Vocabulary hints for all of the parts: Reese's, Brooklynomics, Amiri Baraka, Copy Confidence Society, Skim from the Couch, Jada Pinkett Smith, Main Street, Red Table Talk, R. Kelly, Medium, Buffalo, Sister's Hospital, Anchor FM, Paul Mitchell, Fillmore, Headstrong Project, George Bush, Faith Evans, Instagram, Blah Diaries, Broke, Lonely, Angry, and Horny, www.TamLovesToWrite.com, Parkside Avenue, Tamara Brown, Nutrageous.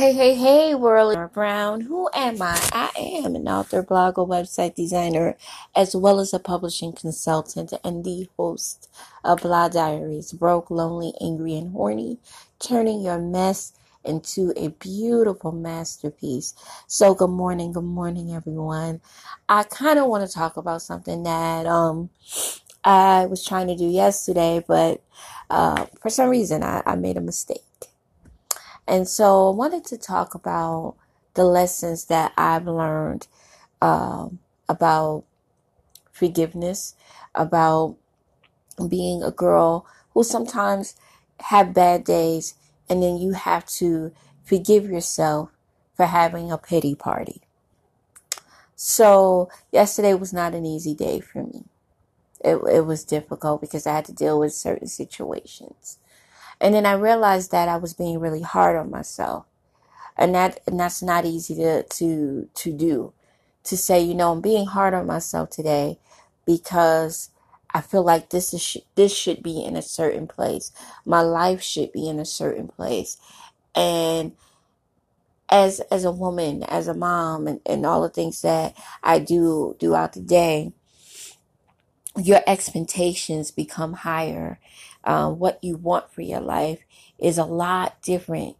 Hey, hey, hey, world. Tamara Brown. Who am I? I am an author, blogger, website designer, as well as a publishing consultant and the host of Blah Diaries, Broke, Lonely, Angry, and Horny, turning your mess into a beautiful masterpiece. So good morning, everyone. I kind of want to talk about something that I was trying to do yesterday, but for some reason I made a mistake. And so I wanted to talk about the lessons that I've learned about forgiveness, about being a girl who sometimes have bad days, and then you have to forgive yourself for having a pity party. So yesterday was not an easy day for me. It was difficult because I had to deal with certain situations. And then I realized that I was being really hard on myself. And that's not easy to do. To say, you know, I'm being hard on myself today because I feel like this should be in a certain place. My life should be in a certain place. And as a woman, as a mom, and all the things that I do throughout the day, your expectations become higher. What you want for your life is a lot different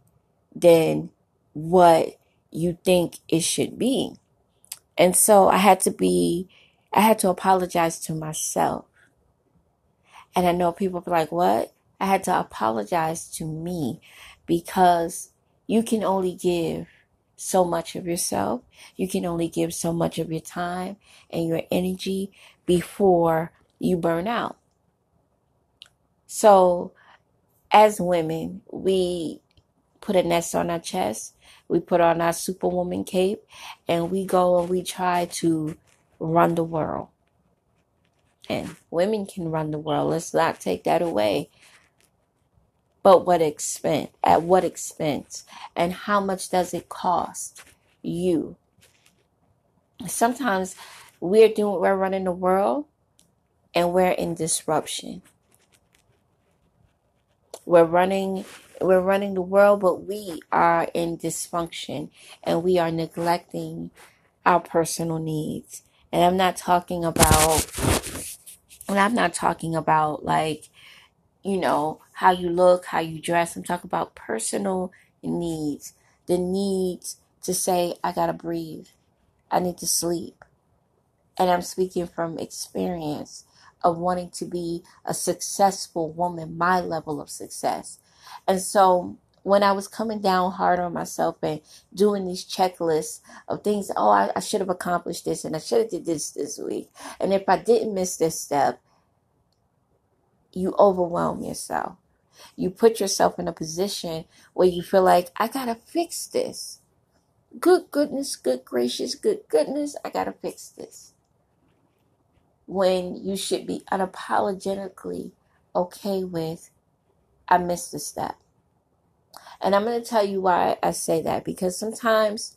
than what you think it should be. And so I had to apologize to myself. And I know people be like, what? I had to apologize to me because you can only give so much of yourself. You can only give so much of your time and your energy before you burn out. So as women, we put a nest on our chest, we put on our superwoman cape, and we go and we try to run the world. And women can run the world. Let's not take that away. But what expense? At what expense? And how much does it cost you? Sometimes we're running the world and we're in disruption. We're running the world, but we are in dysfunction and we are neglecting our personal needs. And I'm not talking about like, you know, how you look, how you dress. I'm talking about personal needs, the needs to say, I gotta breathe. I need to sleep. And I'm speaking from experience of wanting to be a successful woman, my level of success. And so when I was coming down hard on myself and doing these checklists of things, oh, I should have accomplished this and I should have did this week. And if I didn't miss this step, you overwhelm yourself. You put yourself in a position where you feel like, I gotta fix this. Good goodness, I gotta fix this. When you should be unapologetically okay with, I missed a step. And I'm going to tell you why I say that. Because sometimes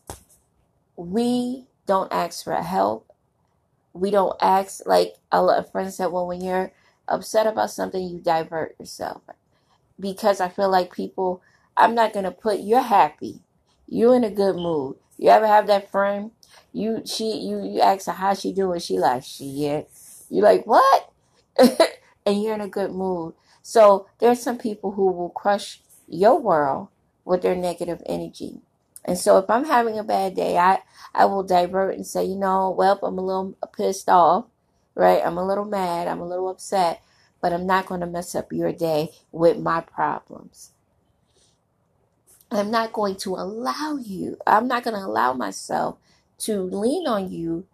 we don't ask for help. We don't ask, like a friend said, well, when you're upset about something, you divert yourself. Because I feel like people, I'm not going to put, you're happy. You're in a good mood. You ever have that friend? You ask her how she doing. She like, shit. You like, what? And you're in a good mood. So there's some people who will crush your world with their negative energy. And so if I'm having a bad day, I will divert and say, you know, well, I'm a little pissed off, right? I'm a little mad. I'm a little upset. But I'm not going to mess up your day with my problems. I'm not going to allow myself to lean on you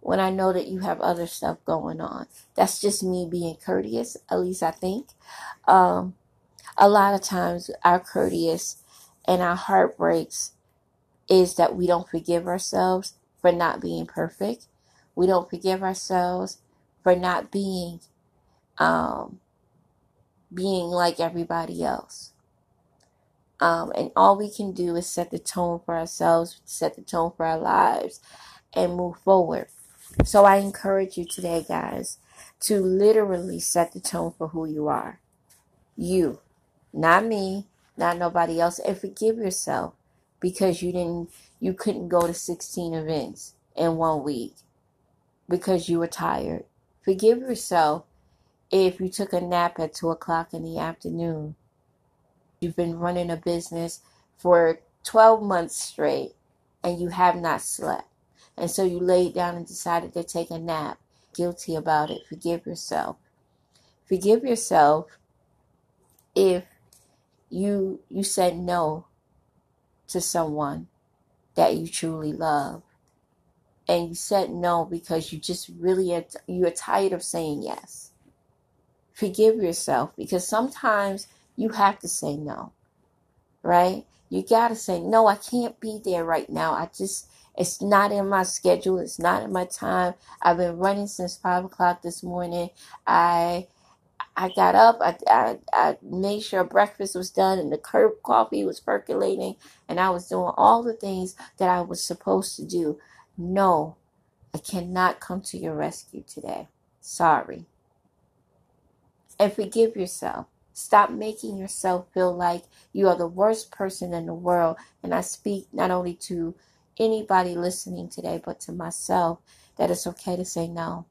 when I know that you have other stuff going on. That's just me being courteous, at least I think. A lot of times our courteous and our heartbreaks is that we don't forgive ourselves for not being perfect. We don't forgive ourselves for not being being like everybody else. And all we can do is set the tone for ourselves, set the tone for our lives, and move forward. So I encourage you today, guys, to literally set the tone for who you are. You, not me, not nobody else, and forgive yourself because you couldn't go to 16 events in 1 week because you were tired. Forgive yourself if you took a nap at 2 o'clock in the afternoon. You've been running a business for 12 months straight and you have not slept. And so you laid down and decided to take a nap. Guilty about it. Forgive yourself. Forgive yourself if you said no to someone that you truly love. And you said no because you just really you're tired of saying yes. Forgive yourself because sometimes you have to say no, right? You got to say, no, I can't be there right now. It's not in my schedule. It's not in my time. I've been running since 5 o'clock this morning. I got up. I made sure breakfast was done and the herb coffee was percolating. And I was doing all the things that I was supposed to do. No, I cannot come to your rescue today. Sorry. And forgive yourself. Stop making yourself feel like you are the worst person in the world. And I speak not only to anybody listening today, but to myself, that it's okay to say no.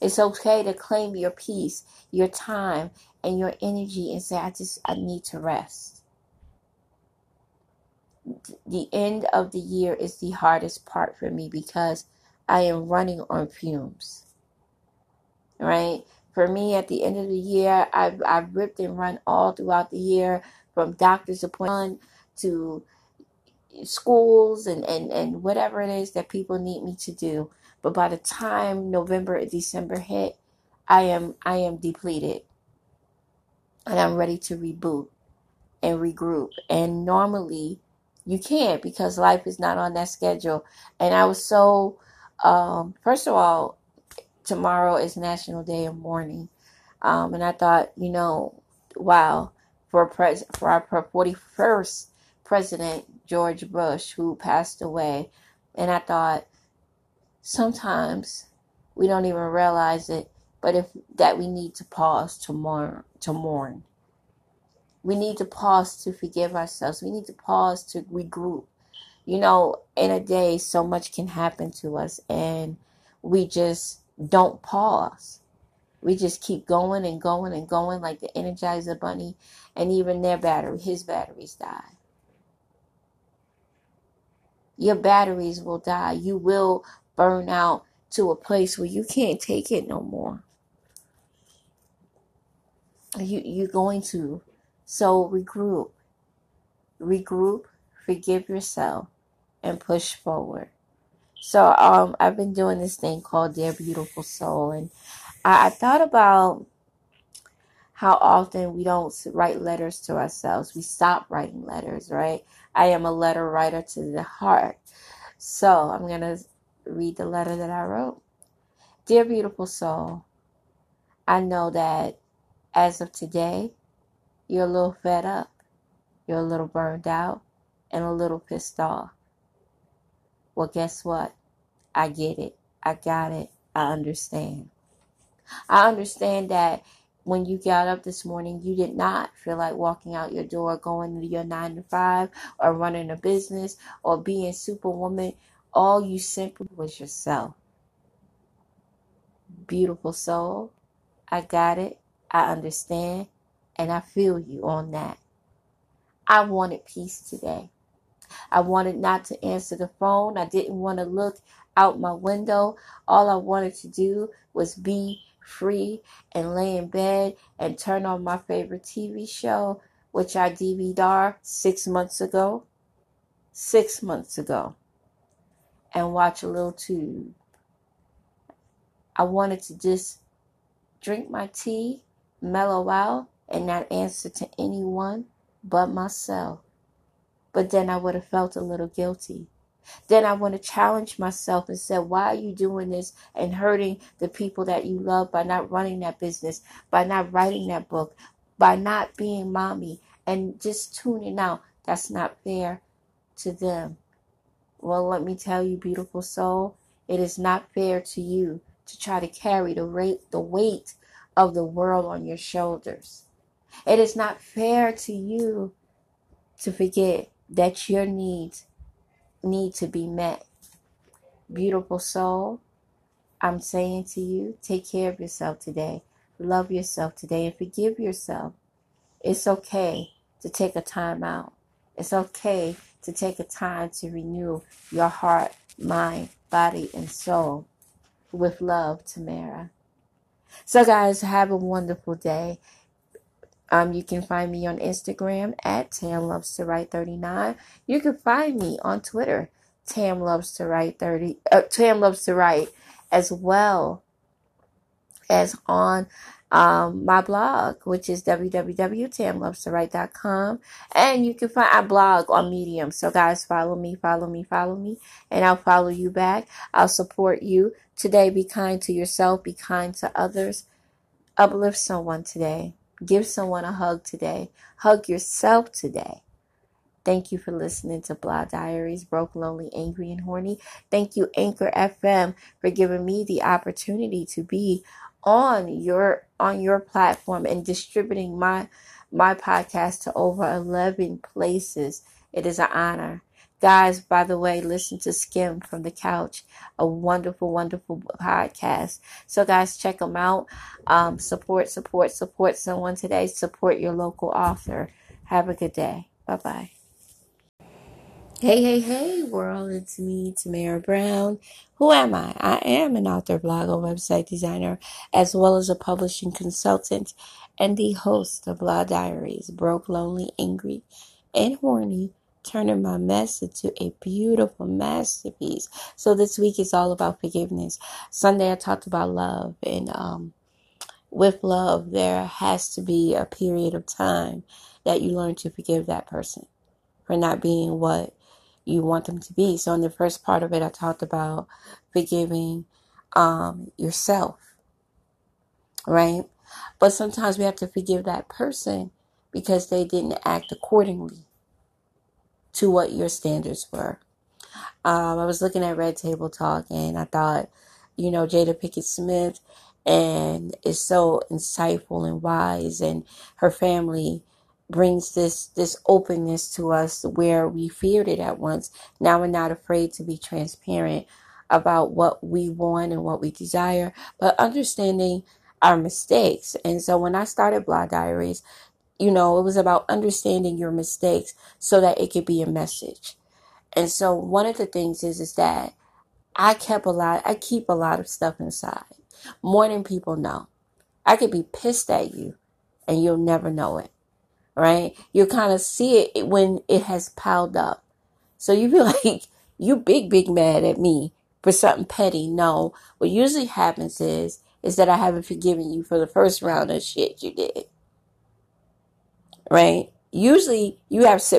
It's okay to claim your peace, your time, and your energy and say, I need to rest. The end of the year is the hardest part for me because I am running on fumes, right? For me, at the end of the year, I've ripped and run all throughout the year, from doctor's appointment to schools and whatever it is that people need me to do. But by the time November and December hit, I am depleted. And I'm ready to reboot and regroup. And normally you can't because life is not on that schedule. And I was so, first of all, tomorrow is National Day of Mourning. And I thought, wow, for our 41st president, George Bush, who passed away. And I thought, sometimes we don't even realize it, but that we need to pause to mourn. We need to pause to forgive ourselves. We need to pause to regroup. In a day, so much can happen to us, and we just don't pause. We just keep going and going and going like the Energizer Bunny, and even his batteries die. Your batteries will die. You will burn out to a place where you can't take it no more. You're going to. So regroup. Regroup, forgive yourself, and push forward. So I've been doing this thing called Dear Beautiful Soul. And I thought about how often we don't write letters to ourselves. We stop writing letters, right? I am a letter writer to the heart. So I'm going to read the letter that I wrote. Dear beautiful soul, I know that as of today, you're a little fed up, you're a little burned out, and a little pissed off. Well, guess what? I get it. I got it. I understand. I understand that when you got up this morning, you did not feel like walking out your door, going to your 9-to-5, or running a business, or being Superwoman. All you simply was yourself. Beautiful soul, I got it, I understand, and I feel you on that. I wanted peace today. I wanted not to answer the phone. I didn't want to look out my window. All I wanted to do was be free and lay in bed and turn on my favorite TV show, which I DVR'd 6 months ago. 6 months ago. And watch a little tube. I wanted to just drink my tea, mellow out, and not answer to anyone but myself. But then I would have felt a little guilty. Then I would have challenged myself and said, why are you doing this and hurting the people that you love by not running that business, by not writing that book, by not being mommy and just tuning out? That's not fair to them. Well, let me tell you, beautiful soul, it is not fair to you to try to carry the weight of the world on your shoulders. It is not fair to you to forget that your needs need to be met. Beautiful soul, I'm saying to you, take care of yourself today. Love yourself today and forgive yourself. It's okay to take a time out. It's okay to take a time to renew your heart, mind, body, and soul with love, Tamara. So, guys, have a wonderful day. You can find me on Instagram at TamLovesToWrite39. You can find me on Twitter, TamLovesToWrite30, TamLovesToWrite, as well as on my blog, which is www.TamLovesToWrite.com. And you can find our blog on Medium. So, guys, follow me, and I'll follow you back. I'll support you today. Be kind to yourself. Be kind to others. Uplift someone today. Give someone a hug today. Hug yourself today. Thank you for listening to Blah Diaries, Broke, Lonely, Angry, and Horny. Thank you, Anchor FM, for giving me the opportunity to be on your platform and distributing my podcast to over 11 places. It is an honor. Guys, by the way, listen to Skim from the Couch, a wonderful, wonderful podcast. So, guys, check them out. Support someone today. Support your local author. Have a good day. Bye-bye. Hey, world, it's me, Tamara Brown. Who am I? I am an author, blogger, website designer, as well as a publishing consultant and the host of Blah Diaries, Broke, Lonely, Angry, and Horny, turning my mess into a beautiful masterpiece. So this week is all about forgiveness. Sunday I talked about love, and with love, there has to be a period of time that you learn to forgive that person for not being what you want them to be. So in the first part of it, I talked about forgiving yourself, right? But sometimes we have to forgive that person because they didn't act accordingly to what your standards were. I was looking at Red Table Talk, and I thought, Jada Pinkett Smith, and is so insightful and wise, and her family brings this openness to us where we feared it at once. Now we're not afraid to be transparent about what we want and what we desire, but understanding our mistakes. And so when I started Blah Diaries, it was about understanding your mistakes so that it could be a message. And so one of the things is that I keep a lot of stuff inside, more than people know. I could be pissed at you and you'll never know it. Right? You kind of see it when it has piled up. So you feel like you big mad at me for something petty. No, what usually happens is that I haven't forgiven you for the first round of shit you did. Right? Usually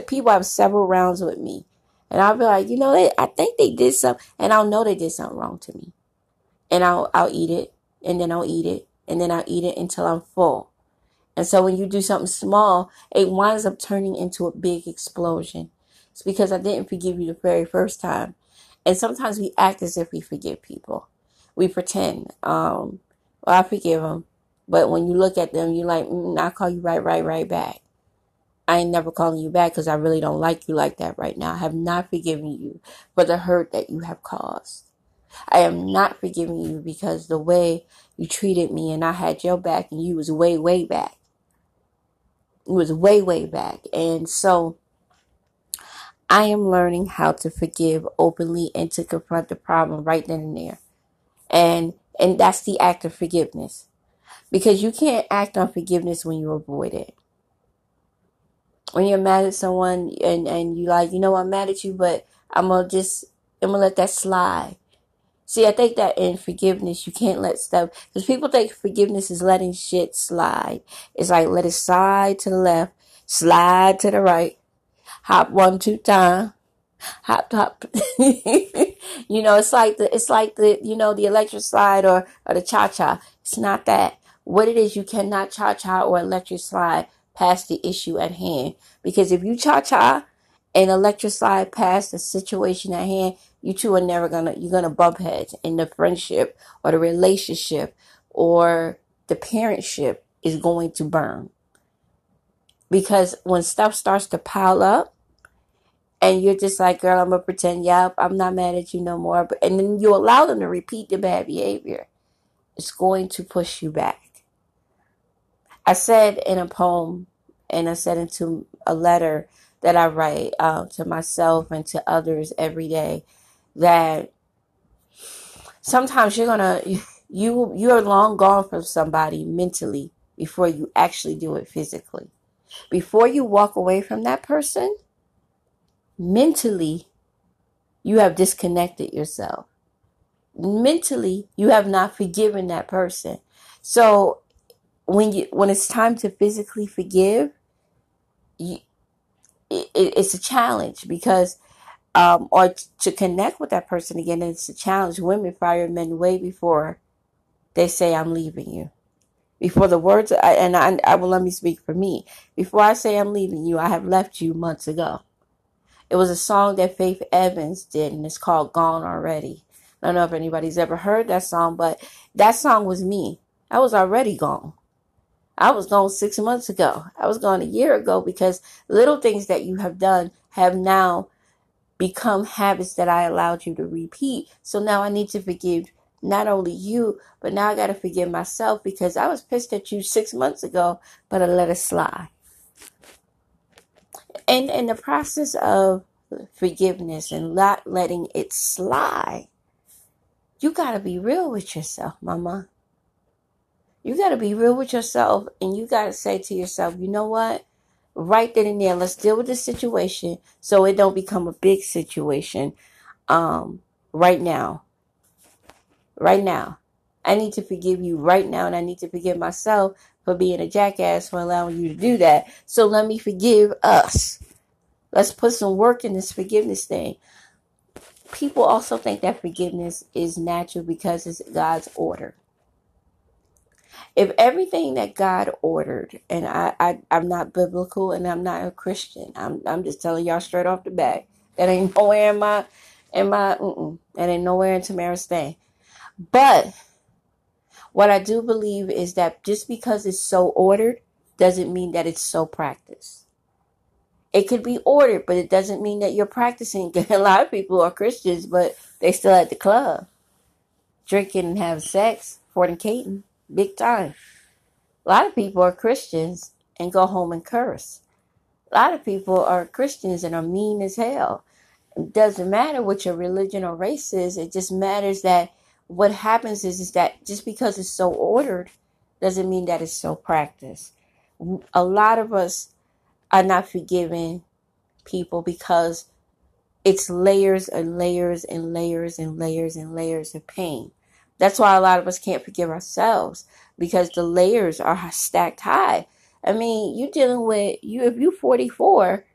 people have several rounds with me, and I'll be like, I think they did something, and I'll know they did something wrong to me, and I'll eat it, and then I'll eat it, and then I'll eat it until I'm full. And so when you do something small, it winds up turning into a big explosion. It's because I didn't forgive you the very first time. And sometimes we act as if we forgive people. We pretend, I forgive them. But when you look at them, you're like, I'll call you right back. I ain't never calling you back because I really don't like you like that right now. I have not forgiven you for the hurt that you have caused. I am not forgiving you because the way you treated me and I had your back and you was way back. You was way back. And so I am learning how to forgive openly and to confront the problem right then and there. And that's the act of forgiveness. Because you can't act on forgiveness when you avoid it. When you're mad at someone and you like, I'm mad at you, but I'm gonna let that slide. See, I think that in forgiveness, you can't let stuff, because people think forgiveness is letting shit slide. It's like, let it slide to the left, slide to the right, hop 1, 2 time, hop. It's like the electric slide or the cha-cha. It's not that. What it is, you cannot cha-cha or electric slide past the issue at hand. Because if you cha-cha and electric slide past the situation at hand, you two are you're gonna bump heads, and the friendship or the relationship or the parentship is going to burn. Because when stuff starts to pile up, And you're just like, girl, I'm going to pretend, yep, I'm not mad at you no more. But, and then you allow them to repeat the bad behavior. It's going to push you back. I said in a poem, and I said into a letter that I write to myself and to others every day, that sometimes you're long gone from somebody mentally before you actually do it physically. Before you walk away from that person, mentally, you have disconnected yourself. Mentally, you have not forgiven that person. So when it's time to physically forgive, it's a challenge because, or to connect with that person again, it's a challenge. Women fire men way before they say, I'm leaving you. Before the words, I will, let me speak for me. Before I say I'm leaving you, I have left you months ago. It was a song that Faith Evans did, and it's called Gone Already. I don't know if anybody's ever heard that song, but that song was me. I was already gone. I was gone 6 months ago. I was gone a year ago because little things that you have done have now become habits that I allowed you to repeat. So now I need to forgive not only you, but now I got to forgive myself because I was pissed at you 6 months ago, but I let it slide. And in the process of forgiveness and not letting it slide, you got to be real with yourself, mama. You got to be real with yourself, and you got to say to yourself, you know what? Right then and there, let's deal with this situation so it don't become a big situation right now. Right now, I need to forgive you right now, and I need to forgive myself for being a jackass for allowing you to do that. So let me forgive us. Let's put some work in this forgiveness thing. People also think that forgiveness is natural because it's God's order. If everything that God ordered, and I'm not biblical and I'm not a Christian, I'm just telling y'all straight off the bat, that ain't nowhere in that ain't nowhere in Tamara's thing. But what I do believe is that just because it's so ordered doesn't mean that it's so practiced. It could be ordered, but it doesn't mean that you're practicing. A lot of people are Christians, but they still at the club, drinking and having sex, fornicating, big time. A lot of people are Christians and go home and curse. A lot of people are Christians and are mean as hell. It doesn't matter what your religion or race is. It just matters that what happens is that just because it's so ordered doesn't mean that it's so practiced. A lot of us are not forgiving people because it's layers and layers and layers and layers and layers of pain. That's why a lot of us can't forgive ourselves, because the layers are stacked high. I mean, you're dealing with, if you're 44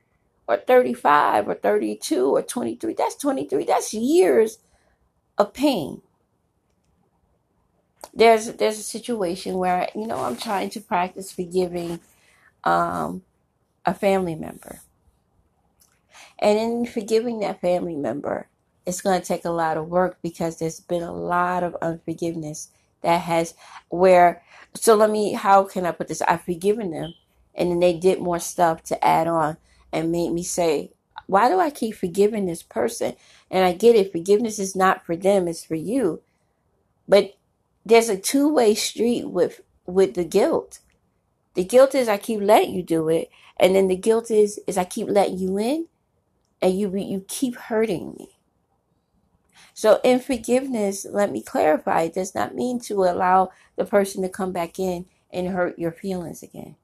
or 35 or 32 or 23, that's 23. That's years of pain. There's a situation where, you know, I'm trying to practice forgiving a family member. And in forgiving that family member, it's going to take a lot of work because there's been a lot of unforgiveness that has where. So how can I put this? I've forgiven them, and then they did more stuff to add on and made me say, why do I keep forgiving this person? And I get it. Forgiveness is not for them. It's for you. But there's a two-way street with the guilt. The guilt is I keep letting you do it. And then the guilt is I keep letting you in, and you keep hurting me. So in forgiveness, let me clarify, it does not mean to allow the person to come back in and hurt your feelings again.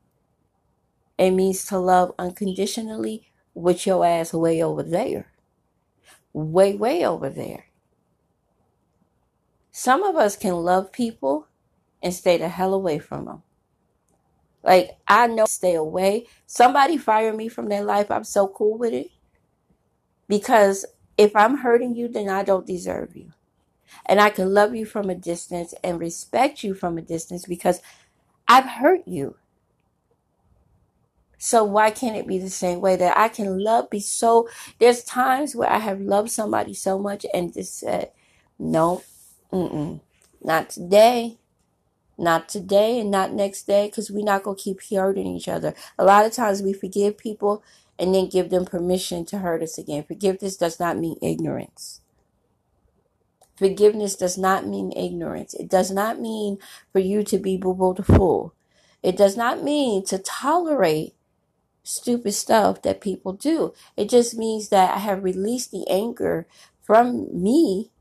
It means to love unconditionally with your ass way over there. Way, way over there. Some of us can love people and stay the hell away from them. Like, I know, stay away. Somebody fired me from their life. I'm so cool with it. Because if I'm hurting you, then I don't deserve you. And I can love you from a distance and respect you from a distance because I've hurt you. So why can't it be the same way that I can love? There's times where I have loved somebody so much and just said, no. Not today and not next day, because we're not going to keep hurting each other. A lot of times we forgive people and then give them permission to hurt us again. Forgiveness does not mean ignorance. Forgiveness does not mean ignorance. It does not mean for you to be boo-boo the fool. It does not mean to tolerate stupid stuff that people do. It just means that I have released the anger from me,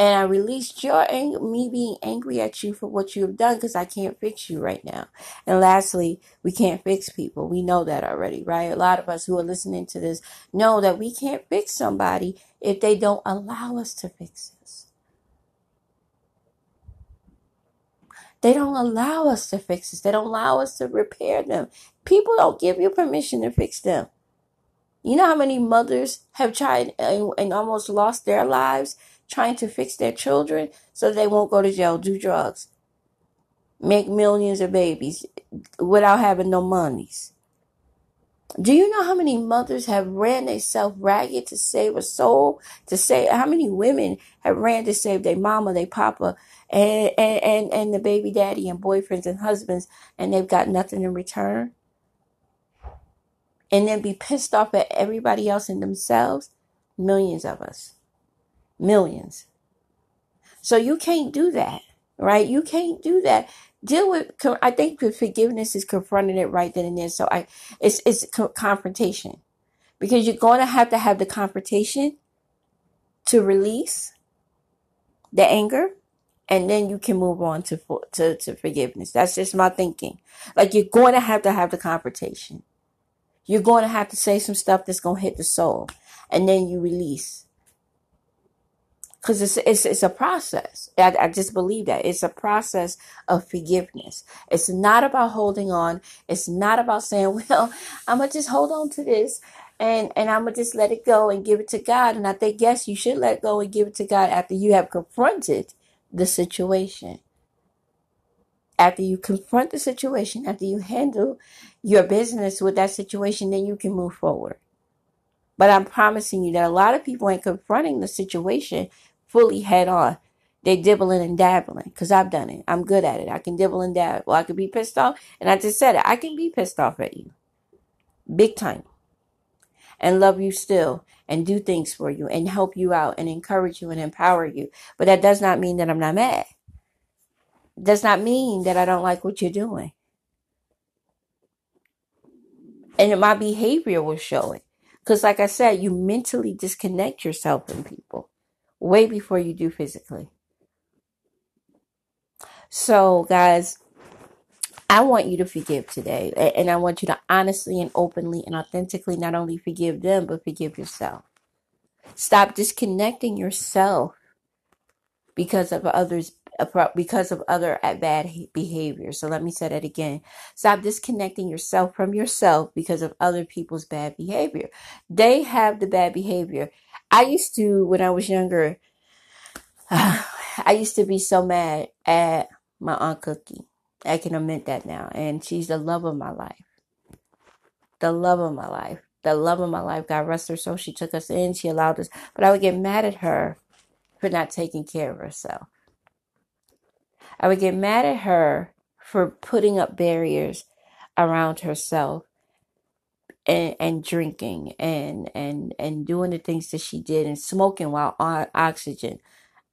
and I released your anger, me being angry at you for what you have done, because I can't fix you right now. And lastly, we can't fix people. We know that already, right? A lot of us who are listening to this know that we can't fix somebody if they don't allow us to fix us. They don't allow us to fix us. They don't allow us to repair them. People don't give you permission to fix them. You know how many mothers have tried and almost lost their lives trying to fix their children so they won't go to jail, do drugs, make millions of babies without having no monies. Do you know how many mothers have ran themselves ragged to save a soul? To save, how many women have ran to save their mama, their papa, and the baby daddy and boyfriends and husbands, and they've got nothing in return? And then be pissed off at everybody else and themselves? Millions of us. Millions. So you can't do that, right? You can't do that. Deal with, I think forgiveness is confronting it right then and there. So it's confrontation, because you're going to have the confrontation to release the anger, and then you can move on to forgiveness. That's just my thinking. Like, you're going to have the confrontation. You're going to have to say some stuff that's going to hit the soul, and then you release. Because it's a process. I just believe that. It's a process of forgiveness. It's not about holding on. It's not about saying, well, I'm going to just hold on to this and I'm going to just let it go and give it to God. And I think, yes, you should let go and give it to God after you have confronted the situation. After you confront the situation, after you handle your business with that situation, then you can move forward. But I'm promising you that a lot of people ain't confronting the situation fully head on. They're dibbling and dabbling, because I've done it. I'm good at it. I can dibble and dabble. Well, I can be pissed off. And I just said it. I can be pissed off at you. Big time. And love you still. And do things for you. And help you out. And encourage you and empower you. But that does not mean that I'm not mad. It does not mean that I don't like what you're doing. And my behavior will show it. Because like I said, you mentally disconnect yourself from people way before you do physically. So, guys, I want you to forgive today. And I want you to honestly and openly and authentically not only forgive them, but forgive yourself. Stop disconnecting yourself because of others, because of other bad behavior. So let me say that again. Stop disconnecting yourself from yourself because of other people's bad behavior. They have the bad behavior. I used to, when I was younger, I used to be so mad at my Aunt Cookie. I can admit that now. And she's the love of my life. The love of my life. The love of my life. God rest her soul. She took us in. She allowed us. But I would get mad at her for not taking care of herself. I would get mad at her for putting up barriers around herself and drinking and doing the things that she did and smoking while on oxygen.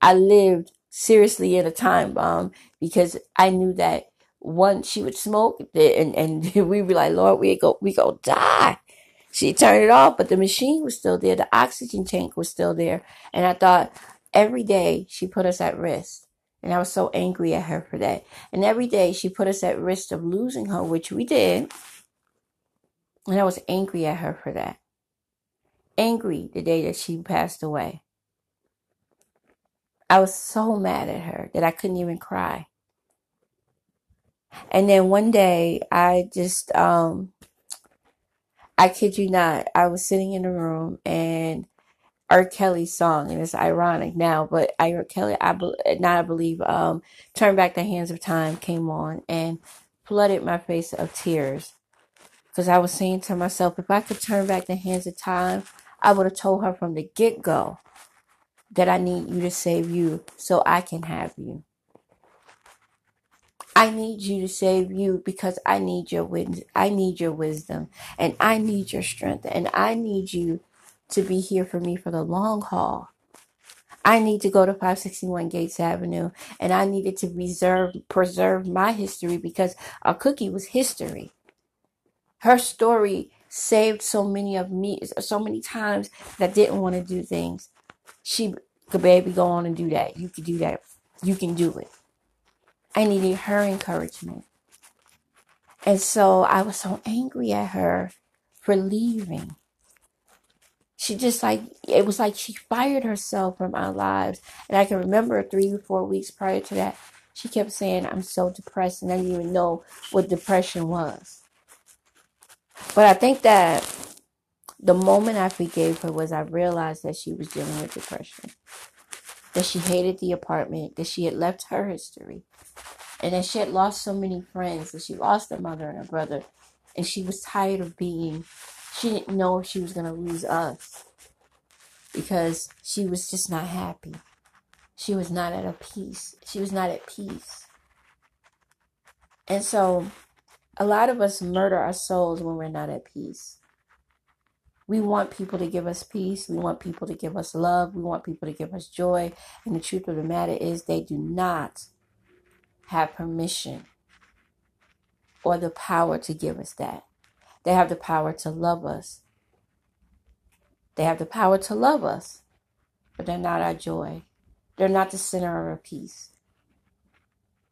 I lived seriously in a time bomb because I knew that once she would smoke and we'd be like, Lord, we go die. She turned it off, but the machine was still there. The oxygen tank was still there. And I thought every day she put us at risk. And I was so angry at her for that. And every day she put us at risk of losing her, which we did. And I was angry at her for that. Angry the day that she passed away. I was so mad at her that I couldn't even cry. And then one day I just, I kid you not, I was sitting in the room and R. Kelly's song, and it's ironic now, but R. Kelly, I believe, Turn Back the Hands of Time came on and flooded my face of tears. Because I was saying to myself, if I could turn back the hands of time, I would have told her from the get-go that I need you to save you so I can have you. I need you to save you because I need your witness. I need your wisdom and I need your strength and I need you to be here for me for the long haul. I need to go to 561 Gates Avenue and I needed to preserve my history because our cookie was history. Her story saved so many of me, so many times that didn't want to do things. She could, baby, go on and do that. You could do that. You can do it. I needed her encouragement. And so I was so angry at her for leaving. She just it was like she fired herself from our lives. And I can remember 3 or 4 weeks prior to that, she kept saying, I'm so depressed. And I didn't even know what depression was. But I think that the moment I forgave her was I realized that she was dealing with depression. That she hated the apartment. That she had left her history. And that she had lost so many friends. That she lost her mother and her brother. And she was tired of being... She didn't know if she was going to lose us because she was just not happy. She was not at a peace. She was not at peace. And so a lot of us murder our souls when we're not at peace. We want people to give us peace. We want people to give us love. We want people to give us joy. And the truth of the matter is they do not have permission or the power to give us that. They have the power to love us. They have the power to love us, but they're not our joy. They're not the center of our peace.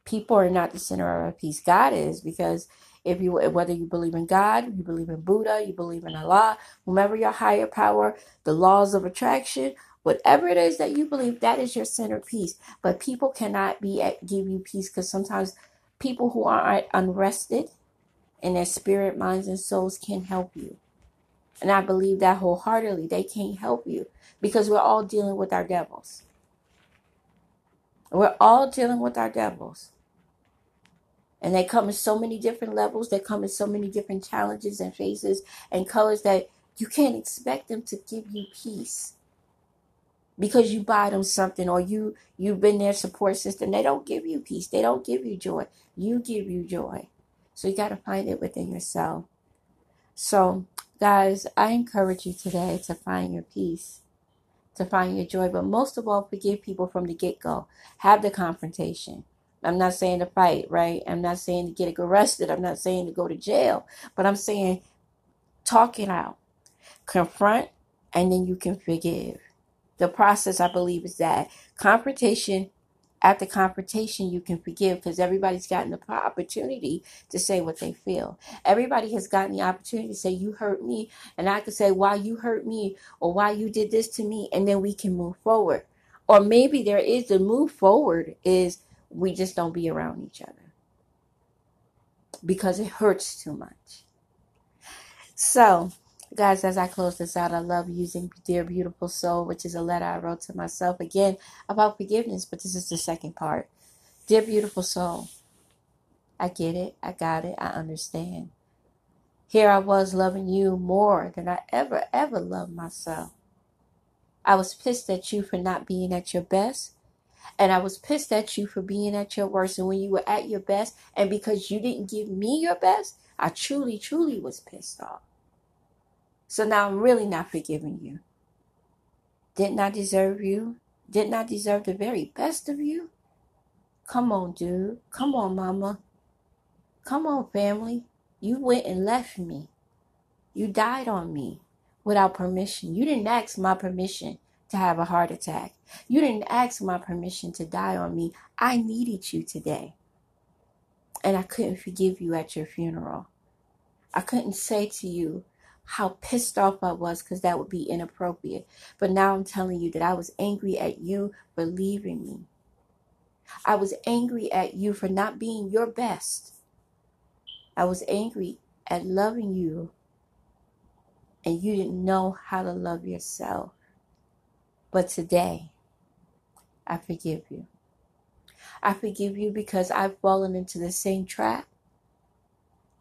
People are not the center of our peace. God is, because whether you believe in God, you believe in Buddha, you believe in Allah, whomever your higher power, the laws of attraction, whatever it is that you believe, that is your center peace. But people cannot give you peace because sometimes people who aren't unrested and their spirit, minds, and souls can't help you. And I believe that wholeheartedly. They can't help you because we're all dealing with our devils. We're all dealing with our devils. And they come in so many different levels. They come in so many different challenges and faces and colors that you can't expect them to give you peace. Because you buy them something or you've been their support system. They don't give you peace. They don't give you joy. You give you joy. So you got to find it within yourself. So, guys, I encourage you today to find your peace, to find your joy. But most of all, forgive people from the get-go. Have the confrontation. I'm not saying to fight, right? I'm not saying to get arrested. I'm not saying to go to jail. But I'm saying talk it out. Confront, and then you can forgive. The process, I believe, is that confrontation. After confrontation, you can forgive because everybody's gotten the opportunity to say what they feel. Everybody has gotten the opportunity to say, you hurt me. And I can say, why you hurt me or why you did this to me. And then we can move forward. Or maybe there is the move forward is we just don't be around each other because it hurts too much. So, guys, as I close this out, I love using Dear Beautiful Soul, which is a letter I wrote to myself, again, about forgiveness, but this is the second part. Dear Beautiful Soul, I get it, I got it, I understand. Here I was loving you more than I ever loved myself. I was pissed at you for not being at your best, and I was pissed at you for being at your worst, and when you were at your best, and because you didn't give me your best, I truly, truly was pissed off. So now I'm really not forgiving you. Didn't I deserve you? Didn't I deserve the very best of you? Come on, dude. Come on, mama. Come on, family. You went and left me. You died on me without permission. You didn't ask my permission to have a heart attack. You didn't ask my permission to die on me. I needed you today. And I couldn't forgive you at your funeral. I couldn't say to you how pissed off I was because that would be inappropriate. But now I'm telling you that I was angry at you for leaving me. I was angry at you for not being your best. I was angry at loving you and you didn't know how to love yourself. But today, I forgive you. I forgive you because I've fallen into the same trap.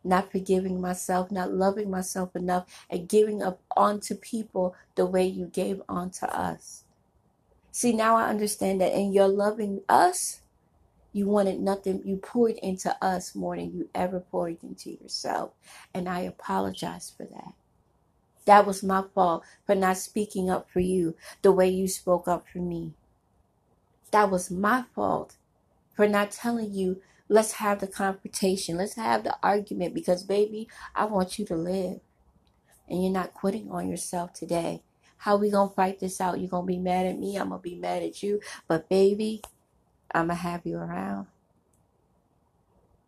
Not forgiving myself, not loving myself enough, and giving up onto people the way you gave onto us. See, now I understand that in your loving us, You wanted nothing. You poured into us more than you ever poured into yourself. And I apologize for that. That was my fault for not speaking up for you the way you spoke up for me. That was my fault for not telling you, let's have the confrontation. Let's have the argument because, baby, I want you to live. And you're not quitting on yourself today. How we going to fight this out? You're going to be mad at me. I'm going to be mad at you. But, baby, I'm going to have you around.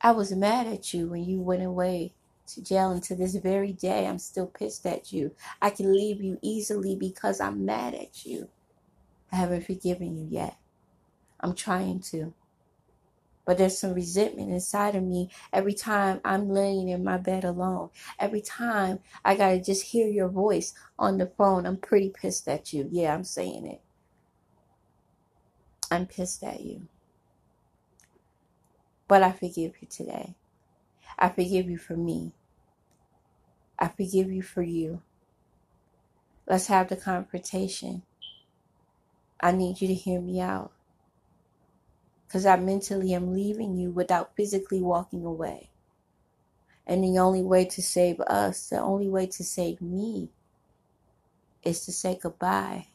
I was mad at you when you went away to jail. And to this very day, I'm still pissed at you. I can leave you easily because I'm mad at you. I haven't forgiven you yet. I'm trying to. But there's some resentment inside of me every time I'm laying in my bed alone. Every time I got to just hear your voice on the phone, I'm pretty pissed at you. Yeah, I'm saying it. I'm pissed at you. But I forgive you today. I forgive you for me. I forgive you for you. Let's have the confrontation. I need you to hear me out. Because I mentally am leaving you without physically walking away. And the only way to save us, the only way to save me, is to say goodbye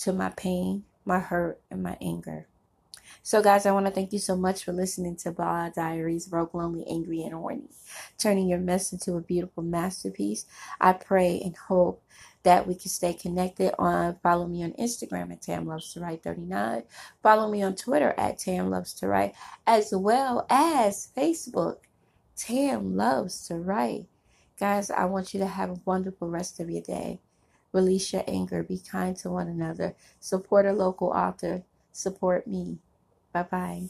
to my pain, my hurt, and my anger. So guys, I want to thank you so much for listening to Blah Diaries, Broke, Lonely, Angry, and Horny. Turning your mess into a beautiful masterpiece. I pray and hope that we can stay connected on. Follow me on Instagram at TamLovesToWrite39. Follow me on Twitter at TamLovesToWrite, as well as Facebook, TamLovesToWrite. Guys, I want you to have a wonderful rest of your day. Release your anger. Be kind to one another. Support a local author. Support me. Bye-bye.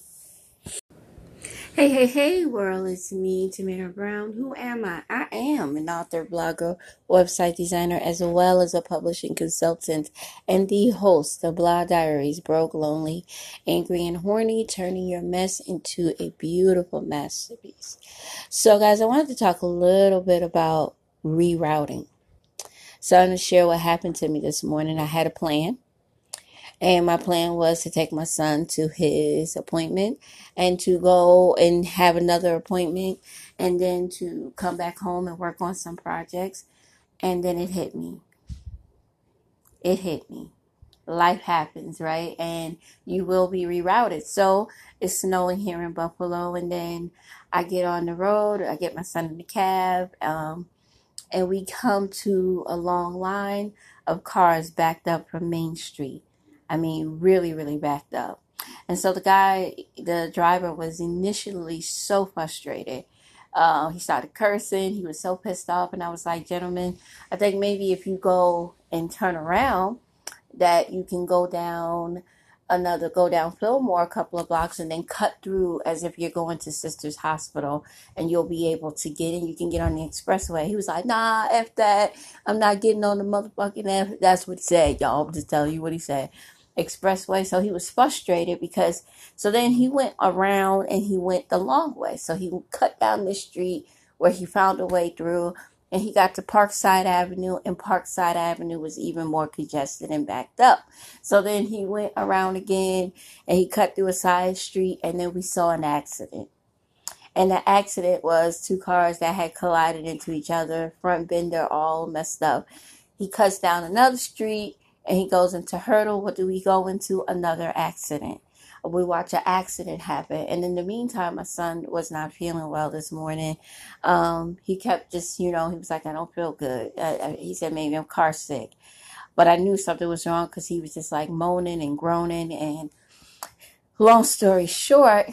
Hey, hey, hey, world, it's me, Tamara Brown. Who am I? I am an author, blogger, website designer, as well as a publishing consultant, and the host of Blah Diaries, Broke, Lonely, Angry, and Horny, turning your mess into a beautiful masterpiece. So, guys, I wanted to talk a little bit about rerouting. So I'm going to share what happened to me this morning. I had a plan. And my plan was to take my son to his appointment and to go and have another appointment and then to come back home and work on some projects. And then it hit me. Life happens, right? And you will be rerouted. So it's snowing here in Buffalo. And then I get on the road. I get my son in the cab. And we come to a long line of cars backed up from Main Street. I mean, really, really backed up. And so the driver was initially so frustrated. He started cursing. He was so pissed off. And I was like, gentlemen, I think maybe if you go and turn around, that you can go down Fillmore a couple of blocks and then cut through as if you're going to Sister's Hospital and you'll be able to get in. You can get on the expressway. He was like, nah, F that. I'm not getting on the motherfucking F. That's what he said, y'all. I'm just telling you what he said. Expressway. So he was frustrated because, so then he went around and he went the long way. So he cut down the street where he found a way through and he got to Parkside Avenue, and Parkside Avenue was even more congested and backed up. So then he went around again and he cut through a side street, and then we saw an accident. And the accident was two cars that had collided into each other, front bender all messed up. He cuts down another street and he goes into Hurdle. What do we go into? Another accident. We watch an accident happen. And in the meantime, my son was not feeling well this morning. He kept just, he was like, I don't feel good. He said, maybe I'm car sick. But I knew something was wrong because he was just like moaning and groaning. And long story short,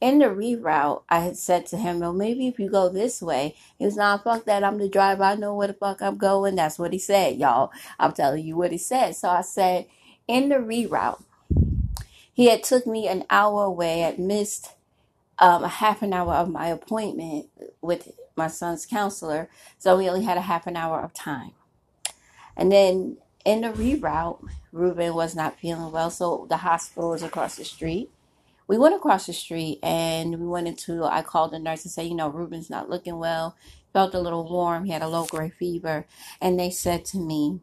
in the reroute, I had said to him, well, maybe if you go this way. He was, nah, fuck that. I'm the driver. I know where the fuck I'm going. That's what he said, y'all. I'm telling you what he said. So I said, in the reroute, he had took me an hour away. I'd missed a half an hour of my appointment with my son's counselor. So we only had a half an hour of time. And then in the reroute, Ruben was not feeling well. So the hospital was across the street. We went across the street and I called the nurse and said, Ruben's not looking well. Felt a little warm. He had a low grade fever. And they said to me,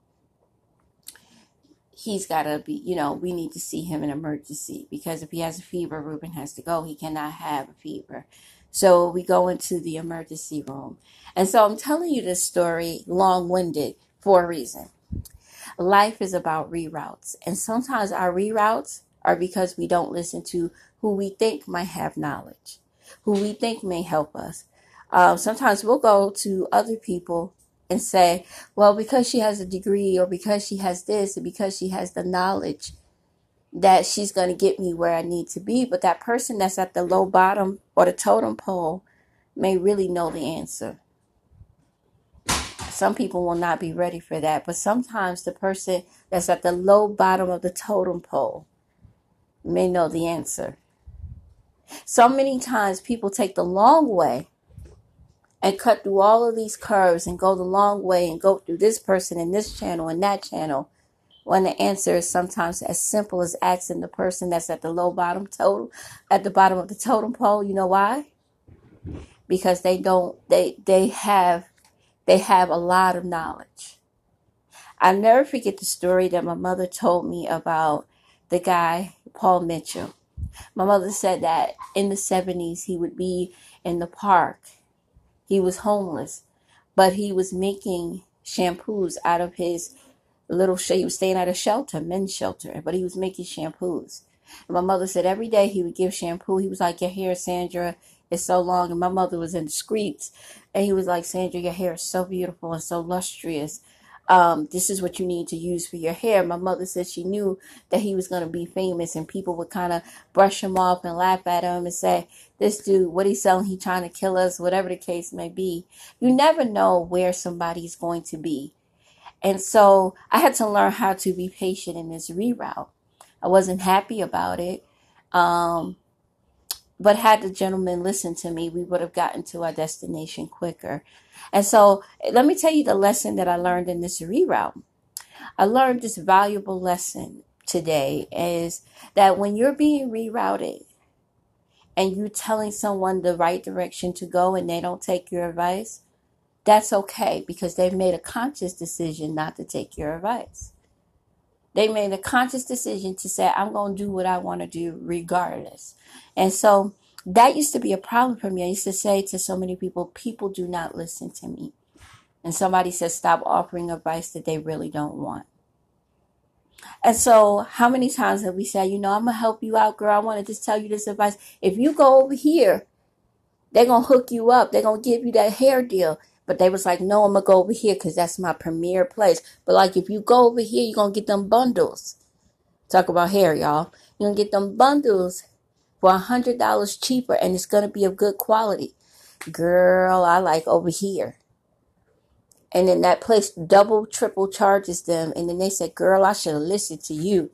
he's got to be, you know, we need to see him in emergency, because if he has a fever, Ruben has to go. He cannot have a fever. So we go into the emergency room. And so I'm telling you this story long-winded for a reason. Life is about reroutes. And sometimes our reroutes are because we don't listen to who we think might have knowledge, who we think may help us. Sometimes we'll go to other people and say, well, because she has a degree, or because she has this, or because she has the knowledge, that she's going to get me where I need to be. But that person that's at the low bottom or the totem pole may really know the answer. Some people will not be ready for that. But sometimes the person that's at the low bottom of the totem pole may know the answer. So many times people take the long way and cut through all of these curves and go the long way and go through this person and this channel and that channel, when the answer is sometimes as simple as asking the person that's at the low bottom totem, at the bottom of the totem pole. You know why? Because they have a lot of knowledge. I'll never forget the story that my mother told me about the guy, Paul Mitchell. My mother said that in the 70s, he would be in the park. He was homeless, but he was making shampoos out of his little he was staying at a shelter, men's shelter, but he was making shampoos. And my mother said every day he would give shampoo. He was like, your hair, Sandra, is so long. And my mother was in the streets, and he was like, Sandra, your hair is so beautiful and so lustrous. This is what you need to use for your hair. My mother said she knew that he was going to be famous, and people would kind of brush him off and laugh at him and say, this dude, what he's selling, he trying to kill us, whatever the case may be. You never know where somebody's going to be. And so I had to learn how to be patient in this reroute. I wasn't happy about it. But had the gentleman listened to me, we would have gotten to our destination quicker. And so let me tell you the lesson that I learned in this reroute. I learned this valuable lesson today, is that when you're being rerouted and you're telling someone the right direction to go and they don't take your advice, that's okay, because they've made a conscious decision not to take your advice. They made a conscious decision to say, I'm going to do what I want to do regardless. And so that used to be a problem for me. I used to say to so many people, people do not listen to me. And somebody says, stop offering advice that they really don't want. And so how many times have we said, you know, I'm going to help you out, girl. I want to just tell you this advice. If you go over here, they're going to hook you up. They're going to give you that hair deal. But they was like, no, I'm going to go over here because that's my premier place. But like, if you go over here, you're going to get them bundles. Talk about hair, y'all. You're going to get them bundles for $100 cheaper, and it's going to be of good quality. Girl, I like over here. And then that place double, triple charges them. And then they said, girl, I should have listened to you.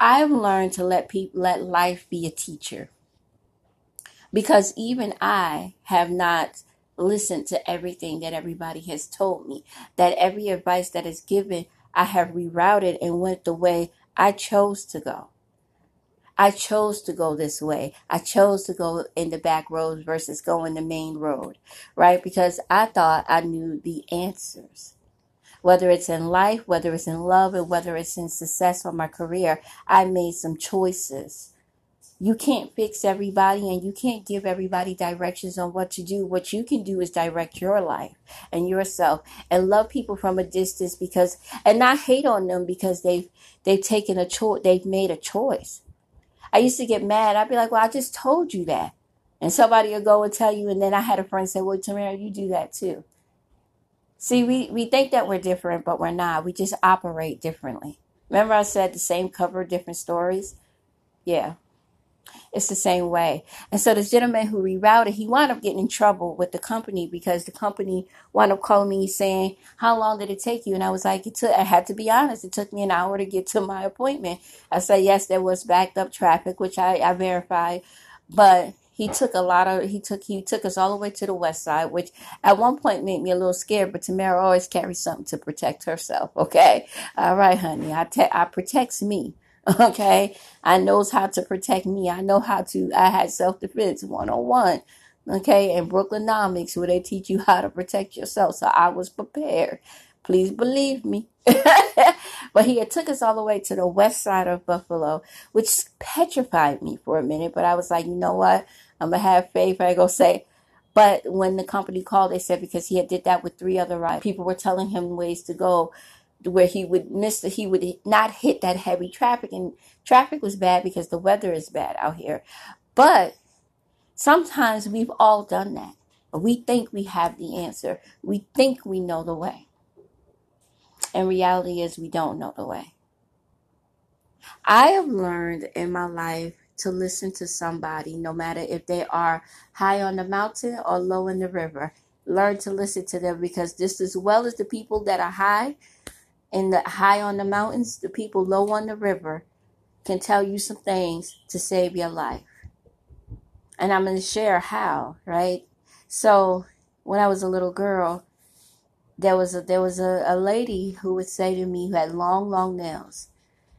I've learned to let life be a teacher. Because even I have not listen to everything that everybody has told me, that every advice that is given, I have rerouted and went the way I chose to go. I chose to go this way. I chose to go in the back roads versus going the main road, right? Because I thought I knew the answers. Whether it's in life, whether it's in love, and whether it's in success or my career, I made some choices. You can't fix everybody, and you can't give everybody directions on what to do. What you can do is direct your life and yourself, and love people from a distance, because, and not hate on them because they've made a choice. I used to get mad. I'd be like, well, I just told you that. And somebody will go and tell you. And then I had a friend say, well, Tamara, you do that too. See, we think that we're different, but we're not. We just operate differently. Remember I said the same cover, different stories? Yeah. It's the same way. And so this gentleman who rerouted, he wound up getting in trouble with the company, because the company wound up calling me saying, how long did it take you? And I was like, I had to be honest. It took me an hour to get to my appointment. I said, yes, there was backed up traffic, which I verified. But he took us all the way to the west side, which at one point made me a little scared. But Tamara always carries something to protect herself. Okay. All right, honey. I protects me. Okay, I knows how to protect me. I had self-defense 101, okay, and Brooklynomics, where they teach you how to protect yourself. So I was prepared. Please believe me. But he had took us all the way to the west side of Buffalo, which petrified me for a minute. But I was like, you know what? I'm going to have faith. I go say. But when the company called, they said because he had did that with three other riders, people were telling him ways to go where he would miss that he would not hit that heavy traffic. And traffic was bad because the weather is bad out here. But sometimes we've all done that. We think we have the answer. We think we know the way. And reality is we don't know the way. I have learned in my life to listen to somebody, no matter if they are high on the mountain or low in the river. Learn to listen to them, because just as well as the people that are high and the high on the mountains, the people low on the river can tell you some things to save your life. And I'm going to share how, right? So when I was a little girl, there was a lady who would say to me, who had long, long nails.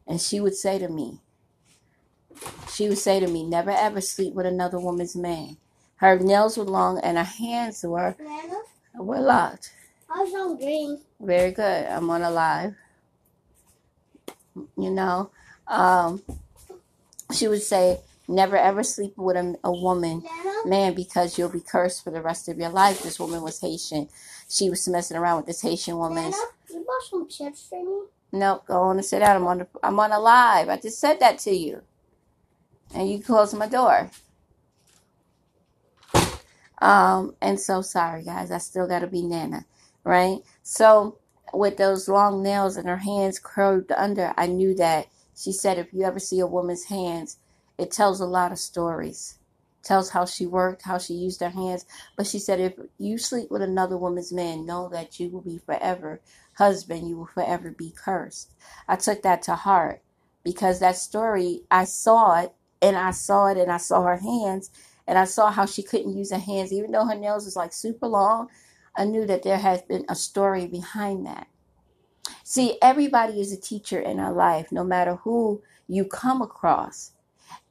And she would say to me, never ever sleep with another woman's man. Her nails were long and her hands were locked. I was on green. Very good. I'm on a live. You know, she would say, never ever sleep with a woman, man, because you'll be cursed for the rest of your life. This woman was Haitian. She was messing around with this Haitian woman. You bought some chips for me? Nope. Go on and sit down. I'm on a live. I just said that to you, and you closed my door. And so sorry, guys. I still gotta be Nana, right? So with those long nails and her hands curved under, I knew that she said, if you ever see a woman's hands, it tells a lot of stories. It tells how she worked, how she used her hands. But she said, if you sleep with another woman's man, know that you will be forever husband. You will forever be cursed. I took that to heart, because that story, I saw it and I saw her hands, and I saw how she couldn't use her hands. Even though her nails was like super long, I knew that there has been a story behind that. See, everybody is a teacher in our life, no matter who you come across.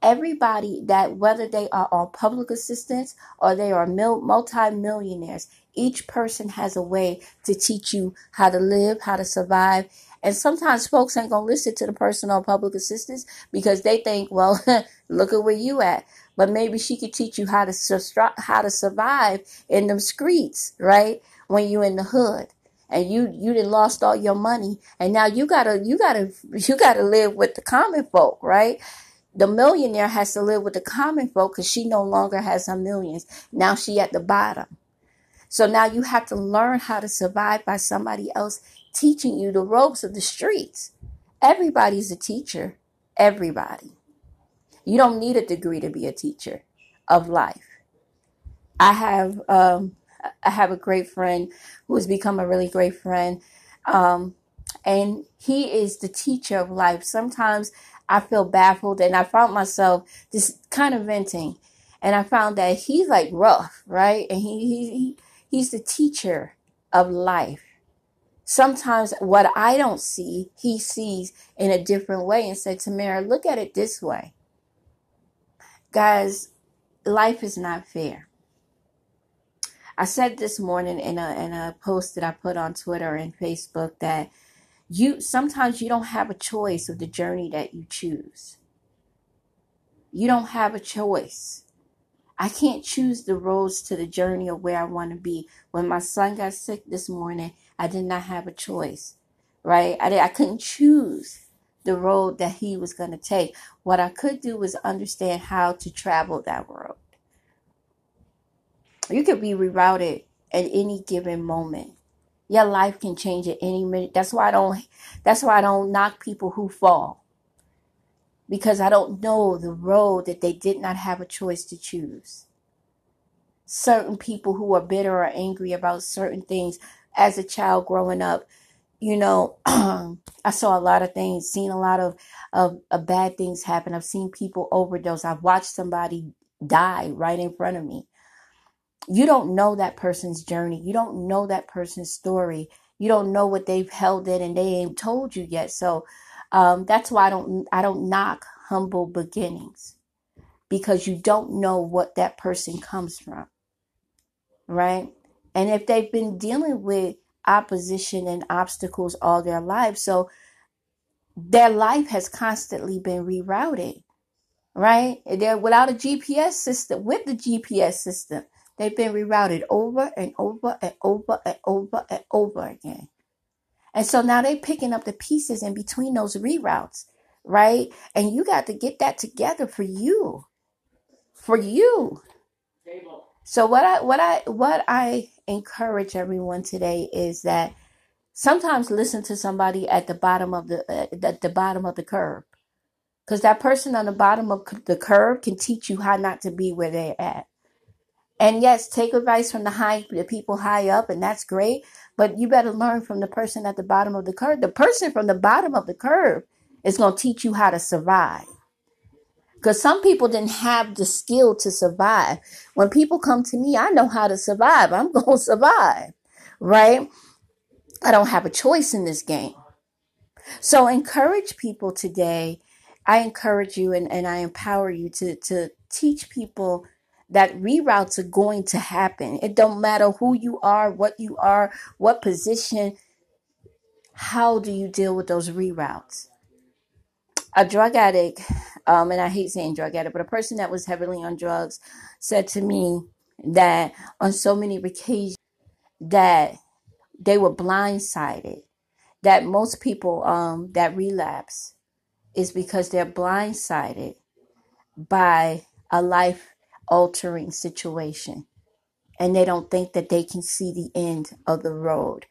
Everybody, that whether they are on public assistance or they are multi-millionaires, each person has a way to teach you how to live, how to survive. And sometimes folks ain't going to listen to the person on public assistance because they think, well, look at where you at. But maybe she could teach you how to survive in them streets, right? When you in the hood. And you done lost all your money. And now you gotta live with the common folk, right? The millionaire has to live with the common folk because she no longer has her millions. Now she at the bottom. So now you have to learn how to survive by somebody else teaching you the ropes of the streets. Everybody's a teacher. Everybody. You don't need a degree to be a teacher of life. I have a great friend who has become a really great friend. And he is the teacher of life. Sometimes I feel baffled, and I found myself just kind of venting, and I found that he's like rough, right? And he's the teacher of life. Sometimes what I don't see, he sees in a different way and said, Tamara, look at it this way. Guys, life is not fair. I said this morning in a post that I put on Twitter and Facebook that sometimes you don't have a choice of the journey that you choose. You don't have a choice. I can't choose the roads to the journey of where I want to be. When my son got sick this morning, I did not have a choice, right? I couldn't choose the road that he was going to take. What I could do was understand how to travel that road. You could be rerouted at any given moment. Your life can change at any minute. That's why I don't knock people who fall. Because I don't know the road that they did not have a choice to choose. Certain people who are bitter or angry about certain things. As a child growing up, you know, I saw a lot of things, seen a lot of bad things happen. I've seen people overdose. I've watched somebody die right in front of me. You don't know that person's journey. You don't know that person's story. You don't know what they've held in, and they ain't told you yet. So that's why I don't knock humble beginnings, because you don't know what that person comes from, right? And if they've been dealing with opposition and obstacles all their lives. So their life has constantly been rerouted, right? They're without a GPS system, with the GPS system, they've been rerouted over and over and over and over and over again. And so now they're picking up the pieces in between those reroutes, right? And you got to get that together for you. For you. So what I encourage everyone today is that sometimes listen to somebody at the bottom of the bottom of the curve. Because that person on the bottom of the curve can teach you how not to be where they're at. And yes, take advice from the people high up, and that's great. But you better learn from the person at the bottom of the curve. The person from the bottom of the curve is going to teach you how to survive. Because some people didn't have the skill to survive. When people come to me, I know how to survive. I'm going to survive, right? I don't have a choice in this game. So encourage people today. I encourage you and I empower you to teach people that reroutes are going to happen. It don't matter who you are, what position. How do you deal with those reroutes? A drug addict, and I hate saying drug addict, but a person that was heavily on drugs said to me that on so many occasions that they were blindsided, that most people that relapse is because they're blindsided by a life altering situation, and they don't think that they can see the end of the road.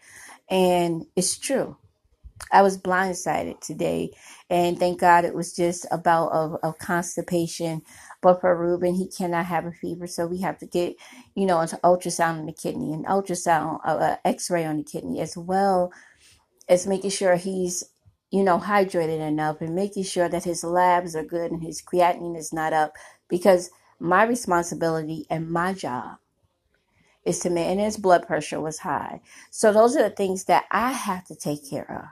And it's true. I was blindsided today, and thank God it was just a bout of constipation. But for Ruben, he cannot have a fever, so we have to get, an ultrasound on the kidney, an ultrasound, X-ray on the kidney, as well as making sure he's hydrated enough and making sure that his labs are good and his creatinine is not up, because my responsibility and my job is to and his blood pressure was high. So those are the things that I have to take care of.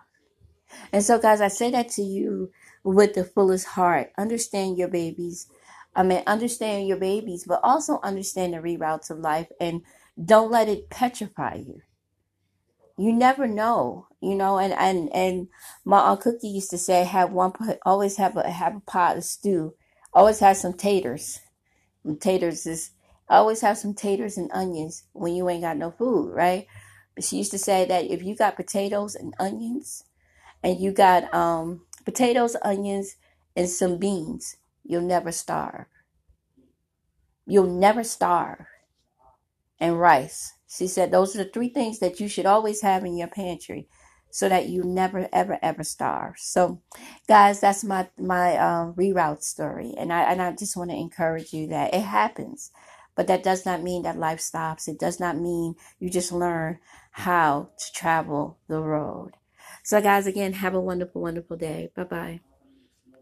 And so, guys, I say that to you with the fullest heart. Understand your babies. But also understand the reroutes of life, and don't let it petrify you. You never know, and my Aunt Cookie used to say, always have a pot of stew. Always have some taters. Always have some taters and onions when you ain't got no food, right? But she used to say that if you got potatoes and onions, and you got potatoes, onions, and some beans, you'll never starve. And rice. She said those are the three things that you should always have in your pantry, so that you never, ever, ever starve. So, guys, that's my reroute story. And I just want to encourage you that it happens. But that does not mean that life stops. It does not mean you just learn how to travel the road. So, guys, again, have a wonderful, wonderful day. Bye-bye.